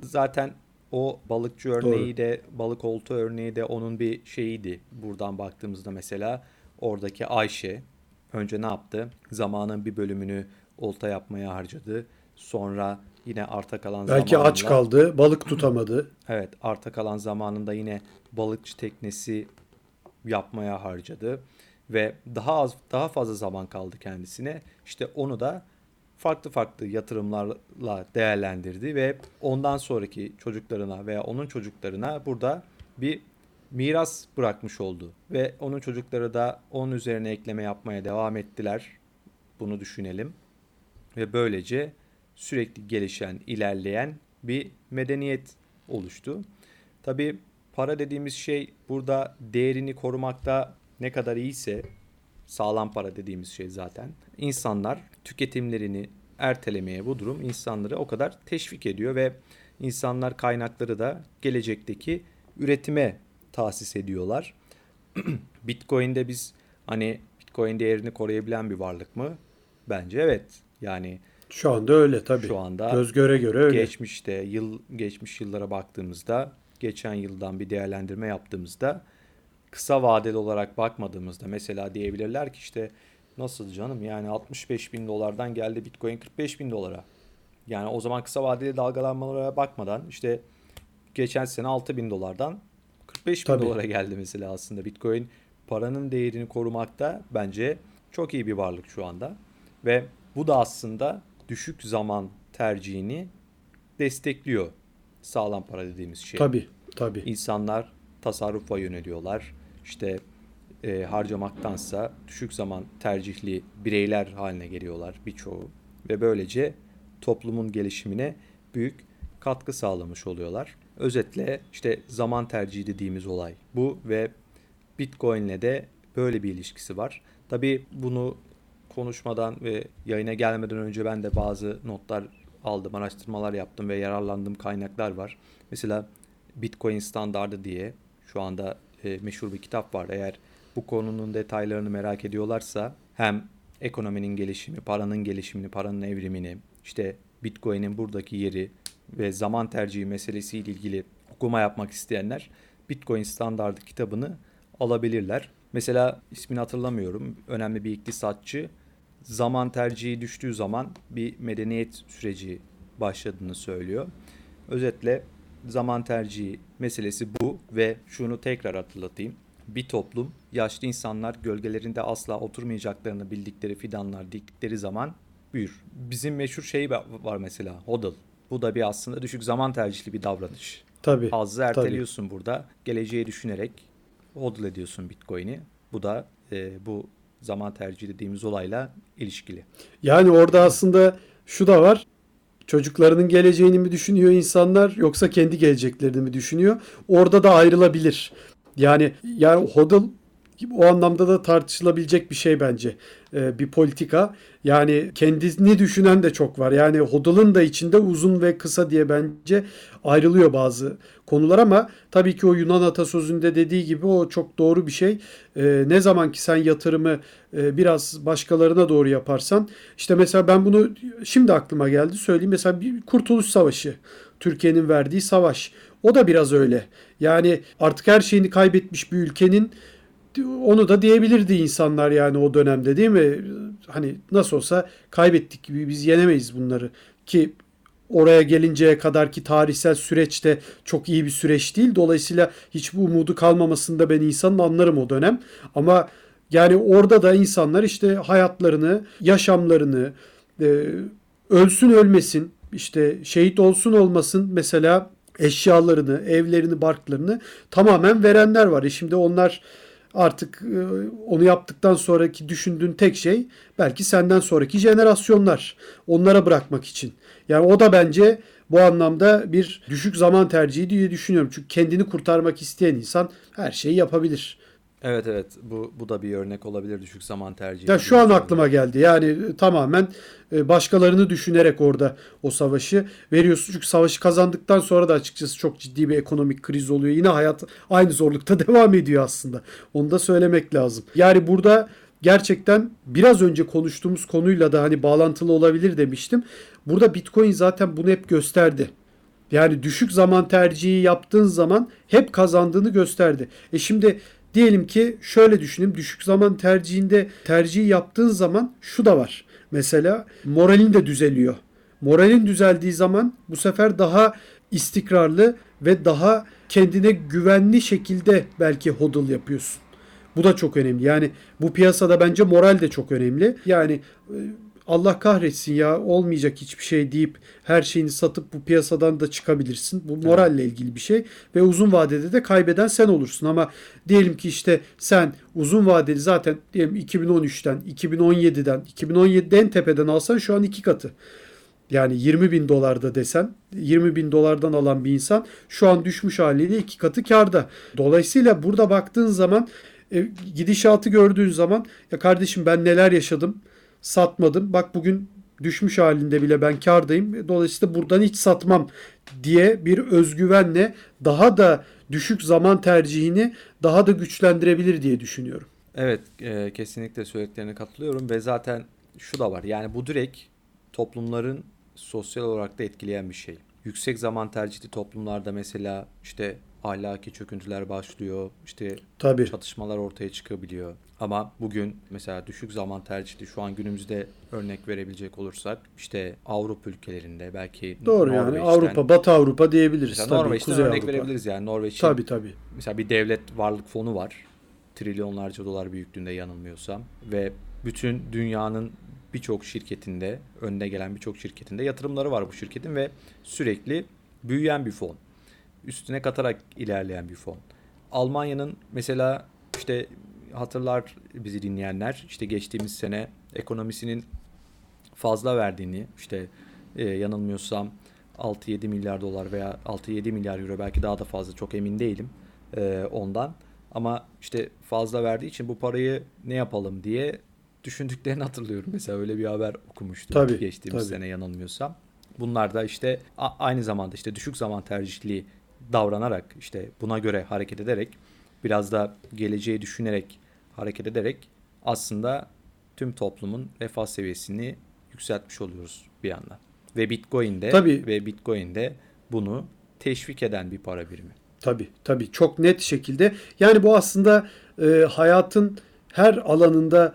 Zaten o balıkçı örneği de, balık oltu örneği de onun bir şeyiydi. Buradan baktığımızda mesela oradaki Ayşe önce ne yaptı? Zamanın bir bölümünü olta yapmaya harcadı. Sonra yine arta kalan belki zamanında... Belki aç kaldı, balık tutamadı. Evet, arta kalan zamanında yine balıkçı teknesi yapmaya harcadı. Ve daha fazla zaman kaldı kendisine. İşte onu da farklı farklı yatırımlarla değerlendirdi ve ondan sonraki çocuklarına veya onun çocuklarına burada bir miras bırakmış oldu. Ve onun çocukları da onun üzerine ekleme yapmaya devam ettiler. Bunu düşünelim. Ve böylece sürekli gelişen, ilerleyen bir medeniyet oluştu. Tabii para dediğimiz şey burada değerini korumakta ne kadar iyiyse, sağlam para dediğimiz şey zaten, insanlar tüketimlerini ertelemeye bu durum insanları o kadar teşvik ediyor ve insanlar kaynakları da gelecekteki üretime tahsis ediyorlar. Bitcoin'de biz hani Bitcoin değerini koruyabilen bir varlık mı? Bence evet. Yani şu anda öyle tabii. Şu anda göz göre göre öyle. Geçmiş yıllara baktığımızda, geçen yıldan bir değerlendirme yaptığımızda, kısa vadeli olarak bakmadığımızda mesela diyebilirler ki işte nasıl canım, yani 65 bin dolardan geldi Bitcoin 45 bin dolara. Yani o zaman kısa vadeli dalgalanmalara bakmadan işte geçen sene 6 bin dolardan 45 bin dolara geldi mesela. Aslında Bitcoin paranın değerini korumakta bence çok iyi bir varlık şu anda. Ve bu da aslında düşük zaman tercihini destekliyor, sağlam para dediğimiz şey. Tabii. İnsanlar tasarrufa yöneliyorlar. İşte harcamaktansa düşük zaman tercihli bireyler haline geliyorlar birçoğu. Ve böylece toplumun gelişimine büyük katkı sağlamış oluyorlar. Özetle işte zaman tercihi dediğimiz olay bu ve Bitcoin'le de böyle bir ilişkisi var. Tabii bunu konuşmadan ve yayına gelmeden önce ben de bazı notlar aldım, araştırmalar yaptım ve yararlandığım kaynaklar var. Mesela Bitcoin Standardı diye şu anda meşhur bir kitap var. Eğer bu konunun detaylarını merak ediyorlarsa hem ekonominin gelişimi, paranın gelişimini, paranın evrimini, işte Bitcoin'in buradaki yeri ve zaman tercihi meselesiyle ilgili okuma yapmak isteyenler Bitcoin Standardı kitabını alabilirler. Mesela ismini hatırlamıyorum. Önemli bir iktisatçı zaman tercihi düştüğü zaman bir medeniyet süreci başladığını söylüyor. Özetle zaman tercihi meselesi bu ve şunu tekrar hatırlatayım. Bir toplum, yaşlı insanlar gölgelerinde asla oturmayacaklarını bildikleri fidanlar diktikleri zaman büyür. Bizim meşhur şey var mesela, hodl. Bu da bir aslında düşük zaman tercihli bir davranış. Tabii. Hazzı erteliyorsun burada. Geleceği düşünerek hodl ediyorsun Bitcoin'i. Bu da bu zaman tercihi dediğimiz olayla ilişkili. Yani orada aslında şu da var. Çocuklarının geleceğini mi düşünüyor insanlar, yoksa kendi geleceklerini mi düşünüyor? Orada da ayrılabilir. Yani hodl o anlamda da tartışılabilecek bir şey bence. Bir politika. Yani kendini düşünen de çok var. Yani hodl'ın da içinde uzun ve kısa diye bence ayrılıyor bazı konular ama tabii ki o Yunan atasözünde dediği gibi o çok doğru bir şey. Ne zaman ki sen yatırımı biraz başkalarına doğru yaparsan, işte mesela ben bunu şimdi aklıma geldi söyleyeyim. Mesela bir Kurtuluş Savaşı, Türkiye'nin verdiği savaş. O da biraz öyle. Yani artık her şeyini kaybetmiş bir ülkenin, onu da diyebilirdi insanlar yani o dönemde, değil mi? Hani nasıl olsa kaybettik, biz yenemeyiz bunları ki oraya gelinceye kadarki tarihsel süreçte çok iyi bir süreç değil. Dolayısıyla hiçbir umudu kalmamasında ben insanın anlarım o dönem. Ama yani orada da insanlar işte hayatlarını, yaşamlarını, ölsün ölmesin, işte şehit olsun olmasın mesela eşyalarını, evlerini, barklarını tamamen verenler var. Şimdi onlar artık onu yaptıktan sonraki düşündüğün tek şey belki senden sonraki jenerasyonlar, onlara bırakmak için. Yani o da bence bu anlamda bir düşük zaman tercihi diye düşünüyorum. Çünkü kendini kurtarmak isteyen insan her şeyi yapabilir. Evet bu da bir örnek olabilir düşük zaman tercihi. Ya şu an aklıma geldi. Yani tamamen başkalarını düşünerek orada o savaşı veriyorsun. Çünkü savaşı kazandıktan sonra da açıkçası çok ciddi bir ekonomik kriz oluyor. Yine hayat aynı zorlukta devam ediyor aslında. Onu da söylemek lazım. Yani burada gerçekten biraz önce konuştuğumuz konuyla da hani bağlantılı olabilir demiştim. Burada Bitcoin zaten bunu hep gösterdi. Yani düşük zaman tercihi yaptığın zaman hep kazandığını gösterdi. Şimdi diyelim ki şöyle düşünelim, düşük zaman tercihinde tercihi yaptığın zaman şu da var. Mesela moralin de düzeliyor. Moralin düzeldiği zaman bu sefer daha istikrarlı ve daha kendine güvenli şekilde belki hodl yapıyorsun. Bu da çok önemli. Yani bu piyasada bence moral de çok önemli. Yani Allah kahretsin ya olmayacak hiçbir şey deyip her şeyini satıp bu piyasadan da çıkabilirsin. Bu moralle ilgili bir şey ve uzun vadede de kaybeden sen olursun. Ama diyelim ki işte sen uzun vadeli zaten diyelim 2013'ten, 2017'den, 2017'den tepeden alsan şu an 2 katı. Yani 20 bin dolarda desen 20 bin dolardan alan bir insan şu an düşmüş haliyle 2 katı karda. Dolayısıyla burada baktığın zaman gidişatı gördüğün zaman ya kardeşim ben neler yaşadım. Satmadım. Bak bugün düşmüş halinde bile ben kârdayım. Dolayısıyla buradan hiç satmam diye bir özgüvenle daha da düşük zaman tercihini daha da güçlendirebilir diye düşünüyorum. Evet, kesinlikle söylediklerine katılıyorum ve zaten şu da var. Yani bu direkt toplumların sosyal olarak da etkileyen bir şey. Yüksek zaman tercihli toplumlarda mesela işte ahlaki çöküntüler başlıyor. İşte tabii. Çatışmalar ortaya çıkabiliyor. Ama bugün mesela düşük zaman tercihli şu an günümüzde örnek verebilecek olursak işte Avrupa ülkelerinde belki doğru Norveç'ten, yani Avrupa, Batı Avrupa diyebiliriz. Tabii, Norveç'ten Kuzey örnek Avrupa verebiliriz yani Norveç'in. Tabii. Mesela bir devlet varlık fonu var. Trilyonlarca dolar büyüklüğünde yanılmıyorsam ve bütün dünyanın birçok şirketinde, önde gelen birçok şirketinde yatırımları var bu şirketin ve sürekli büyüyen bir fon. Üstüne katarak ilerleyen bir fon. Almanya'nın mesela işte hatırlar bizi dinleyenler işte geçtiğimiz sene ekonomisinin fazla verdiğini işte yanılmıyorsam 6-7 milyar dolar veya 6-7 milyar euro belki daha da fazla çok emin değilim ondan. Ama işte fazla verdiği için bu parayı ne yapalım diye düşündüklerini hatırlıyorum. Mesela öyle bir haber okumuştum geçtiğimiz sene yanılmıyorsam. Bunlar da işte aynı zamanda işte düşük zaman tercihli davranarak işte buna göre hareket ederek biraz da geleceği düşünerek hareket ederek aslında tüm toplumun refah seviyesini yükseltmiş oluyoruz bir yandan. Ve Bitcoin'de bunu teşvik eden bir para birimi. Tabii çok net şekilde. Yani bu aslında hayatın her alanında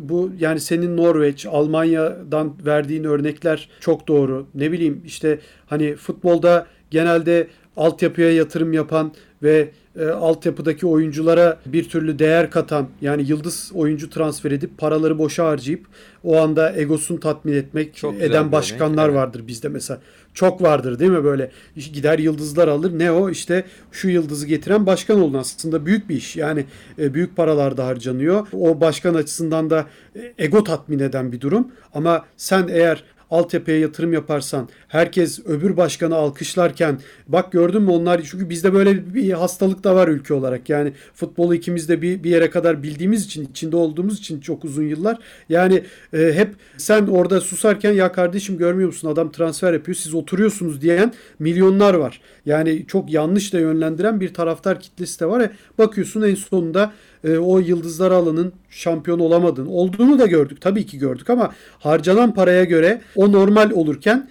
bu yani senin Norveç, Almanya'dan verdiğin örnekler çok doğru. Ne bileyim işte hani futbolda genelde altyapıya yatırım yapan ve altyapıdaki oyunculara bir türlü değer katan yani yıldız oyuncu transfer edip paraları boşa harcayıp o anda egosunu tatmin etmek çok eden başkanlar örnek. Vardır bizde mesela. Çok vardır değil mi böyle gider yıldızlar alır ne o işte şu yıldızı getiren başkan oldu aslında büyük bir iş yani büyük paralar da harcanıyor. O başkan açısından da ego tatmin eden bir durum ama sen eğer altyapıya yatırım yaparsan herkes öbür başkanı alkışlarken bak gördün mü onlar çünkü bizde böyle bir hastalık da var ülke olarak yani futbolu ikimiz de bir yere kadar bildiğimiz için içinde olduğumuz için çok uzun yıllar yani hep sen orada susarken ya kardeşim görmüyor musun adam transfer yapıyor siz oturuyorsunuz diyen milyonlar var yani çok yanlış da yönlendiren bir taraftar kitlesi de var ya bakıyorsun en sonunda o yıldızlar alanın şampiyon olamadığını olduğunu da gördük tabii ki gördük ama harcanan paraya göre o normal olurken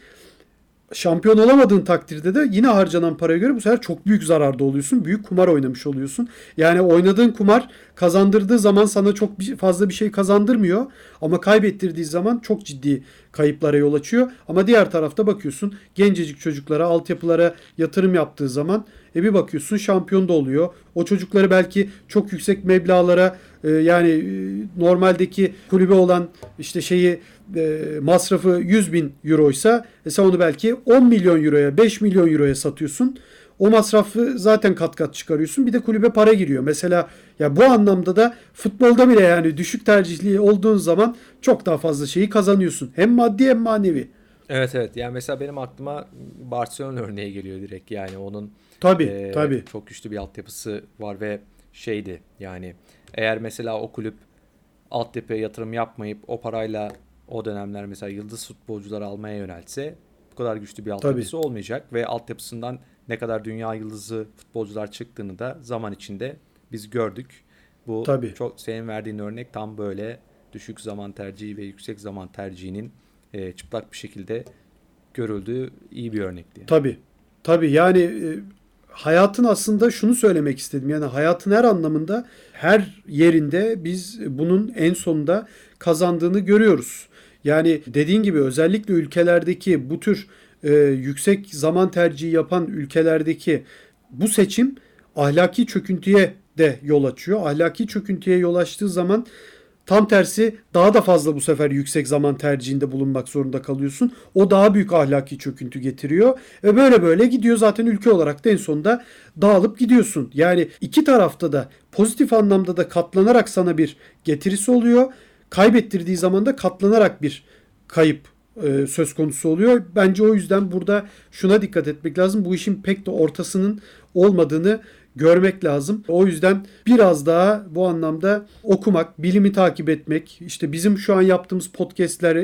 şampiyon olamadığın takdirde de yine harcanan paraya göre bu sefer çok büyük zararda oluyorsun. Büyük kumar oynamış oluyorsun. Yani oynadığın kumar kazandırdığı zaman sana çok fazla bir şey kazandırmıyor ama kaybettirdiği zaman çok ciddi kayıplara yol açıyor. Ama diğer tarafta bakıyorsun gencecik çocuklara, altyapılara yatırım yaptığı zaman bir bakıyorsun şampiyon da oluyor. O çocukları belki çok yüksek meblağlara yani normaldeki kulübe olan işte masrafı 100 bin euroysa sen onu belki 10 milyon euroya, 5 milyon euroya satıyorsun. O masrafı zaten kat kat çıkarıyorsun. Bir de kulübe para giriyor. Mesela ya bu anlamda da futbolda bile yani düşük tercihli olduğun zaman çok daha fazla şeyi kazanıyorsun. Hem maddi hem manevi. Evet. Yani mesela benim aklıma Barcelona örneği geliyor direkt. Yani onun tabii. Çok güçlü bir altyapısı var ve yani eğer mesela o kulüp altyapıya yatırım yapmayıp o parayla o dönemler mesela yıldız futbolcuları almaya yönelse bu kadar güçlü bir altyapısı olmayacak ve altyapısından ne kadar dünya yıldızı futbolcular çıktığını da zaman içinde biz gördük. Bu çok senin verdiğin örnek tam böyle düşük zaman tercihi ve yüksek zaman tercihinin çıplak bir şekilde görüldüğü iyi bir örnekti. Yani. Tabii yani hayatın aslında şunu söylemek istedim. Yani hayatın her anlamında, her yerinde biz bunun en sonunda kazandığını görüyoruz. Yani dediğin gibi özellikle ülkelerdeki bu tür yüksek zaman tercihi yapan ülkelerdeki bu seçim ahlaki çöküntüye de yol açıyor. Ahlaki çöküntüye yol açtığı zaman tam tersi daha da fazla bu sefer yüksek zaman tercihinde bulunmak zorunda kalıyorsun. O daha büyük ahlaki çöküntü getiriyor. Ve böyle gidiyor zaten ülke olarak da en sonunda dağılıp gidiyorsun. Yani iki tarafta da pozitif anlamda da katlanarak sana bir getirisi oluyor. Kaybettirdiği zaman da katlanarak bir kayıp söz konusu oluyor. Bence o yüzden burada şuna dikkat etmek lazım. Bu işin pek de ortasının olmadığını görmek lazım. O yüzden biraz daha bu anlamda okumak, bilimi takip etmek, işte bizim şu an yaptığımız podcastler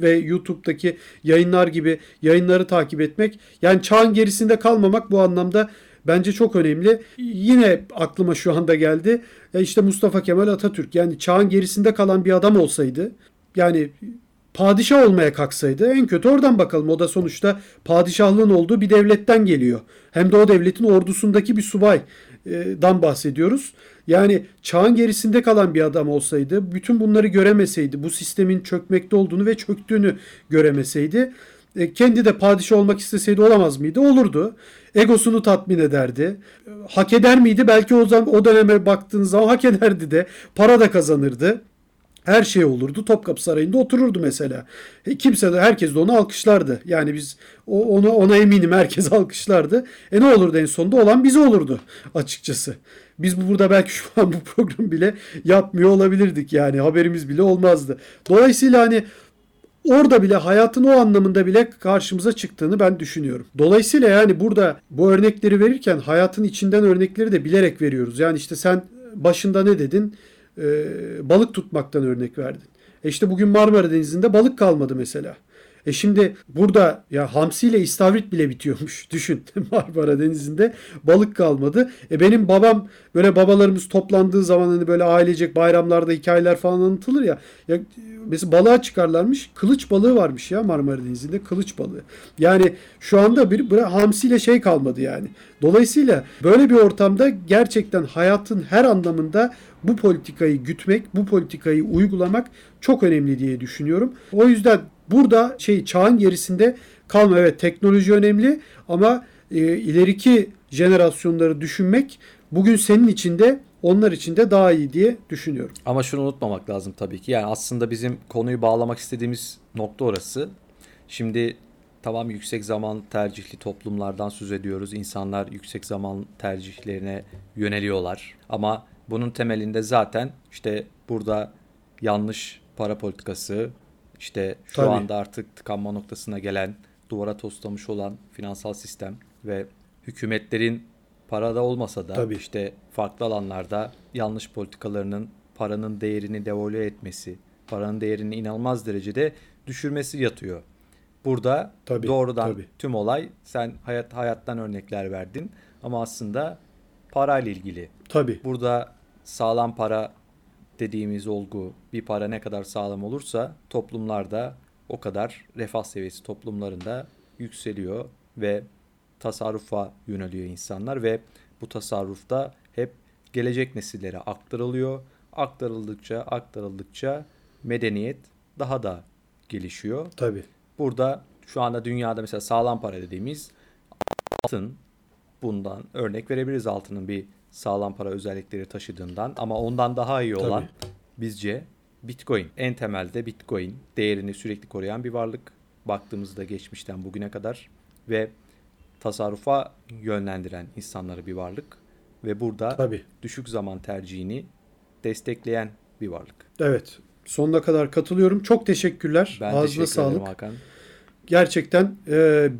ve YouTube'daki yayınlar gibi yayınları takip etmek. Yani çağın gerisinde kalmamak bu anlamda bence çok önemli. Yine aklıma şu anda geldi. İşte Mustafa Kemal Atatürk, yani çağın gerisinde kalan bir adam olsaydı, yani padişah olmaya kalksaydı, en kötü oradan bakalım. O da sonuçta padişahlığın olduğu bir devletten geliyor. Hem de o devletin ordusundaki bir subaydan bahsediyoruz. Yani çağın gerisinde kalan bir adam olsaydı, bütün bunları göremeseydi, bu sistemin çökmekte olduğunu ve çöktüğünü göremeseydi, kendi de padişah olmak isteseydi olamaz mıydı? Olurdu. Egosunu tatmin ederdi. Hak eder miydi? Belki o zaman, o döneme baktığınız zaman hak ederdi de, para da kazanırdı. Her şey olurdu. Topkapı Sarayı'nda otururdu mesela. Herkes de onu alkışlardı. Yani biz ona eminim herkes alkışlardı. Ne olurdu en sonunda? Olan bize olurdu açıkçası. Biz burada belki şu an bu programı bile yapmıyor olabilirdik yani. Haberimiz bile olmazdı. Dolayısıyla orada bile hayatın o anlamında bile karşımıza çıktığını ben düşünüyorum. Dolayısıyla yani burada bu örnekleri verirken hayatın içinden örnekleri de bilerek veriyoruz. Yani işte sen başında ne dedin? Balık tutmaktan örnek verdin. İşte bugün Marmara Denizi'nde balık kalmadı mesela. Şimdi burada ya hamsiyle istavrit bile bitiyormuş. Düşün, Marmara Denizi'nde balık kalmadı. Benim babam, böyle babalarımız toplandığı zaman böyle ailecek bayramlarda hikayeler falan anlatılır ya. Mesela balığa çıkarlarmış. Kılıç balığı varmış ya Marmara Denizi'nde, kılıç balığı. Yani şu anda bir hamsiyle kalmadı yani. Dolayısıyla böyle bir ortamda gerçekten hayatın her anlamında bu politikayı gütmek, bu politikayı uygulamak çok önemli diye düşünüyorum. O yüzden burada çağın gerisinde kalma. Evet, teknoloji önemli ama ileriki jenerasyonları düşünmek bugün senin için de onlar için de daha iyi diye düşünüyorum. Ama şunu unutmamak lazım tabii ki. Yani aslında bizim konuyu bağlamak istediğimiz nokta orası. Şimdi tamam, yüksek zaman tercihli toplumlardan söz ediyoruz. İnsanlar yüksek zaman tercihlerine yöneliyorlar. Ama bunun temelinde zaten işte burada yanlış para politikası, İşte şu anda artık tıkanma noktasına gelen, duvara toslamış olan finansal sistem ve hükümetlerin parada olmasa da işte farklı alanlarda yanlış politikalarının paranın değerini devalue etmesi, paranın değerini inanılmaz derecede düşürmesi yatıyor. Burada doğrudan tüm olay, sen hayattan örnekler verdin ama aslında parayla ilgili. Burada sağlam para dediğimiz olgu, bir para ne kadar sağlam olursa toplumlarda o kadar refah seviyesi toplumlarında yükseliyor ve tasarrufa yöneliyor insanlar ve bu tasarrufta hep gelecek nesillere aktarılıyor. Aktarıldıkça medeniyet daha da gelişiyor. Tabii. Burada şu anda dünyada mesela sağlam para dediğimiz altın, bundan örnek verebiliriz altının bir sağlam para özellikleri taşıdığından, ama ondan daha iyi olan bizce Bitcoin. En temelde Bitcoin değerini sürekli koruyan bir varlık baktığımızda geçmişten bugüne kadar ve tasarrufa yönlendiren insanları bir varlık ve burada düşük zaman tercihini destekleyen bir varlık. Evet. Sonuna kadar katılıyorum. Çok teşekkürler. Ben ağzına sağlık Hakan. Gerçekten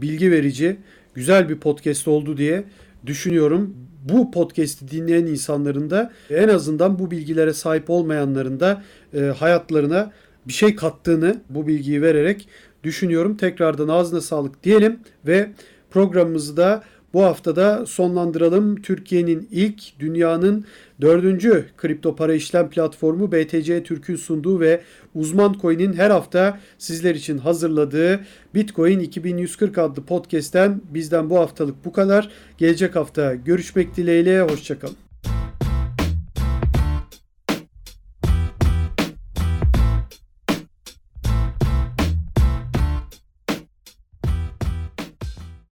bilgi verici, güzel bir podcast oldu diye düşünüyorum. Bu podcast'i dinleyen insanların da, en azından bu bilgilere sahip olmayanların da hayatlarına bir şey kattığını bu bilgiyi vererek düşünüyorum. Tekrardan ağzına sağlık diyelim ve programımızı da bu haftada sonlandıralım. Türkiye'nin ilk, dünyanın 4. kripto para işlem platformu BTC Türk'ün sunduğu ve Uzman Coin'in her hafta sizler için hazırladığı Bitcoin 2140 adlı podcast'ten bizden bu haftalık bu kadar. Gelecek hafta görüşmek dileğiyle. Hoşçakalın.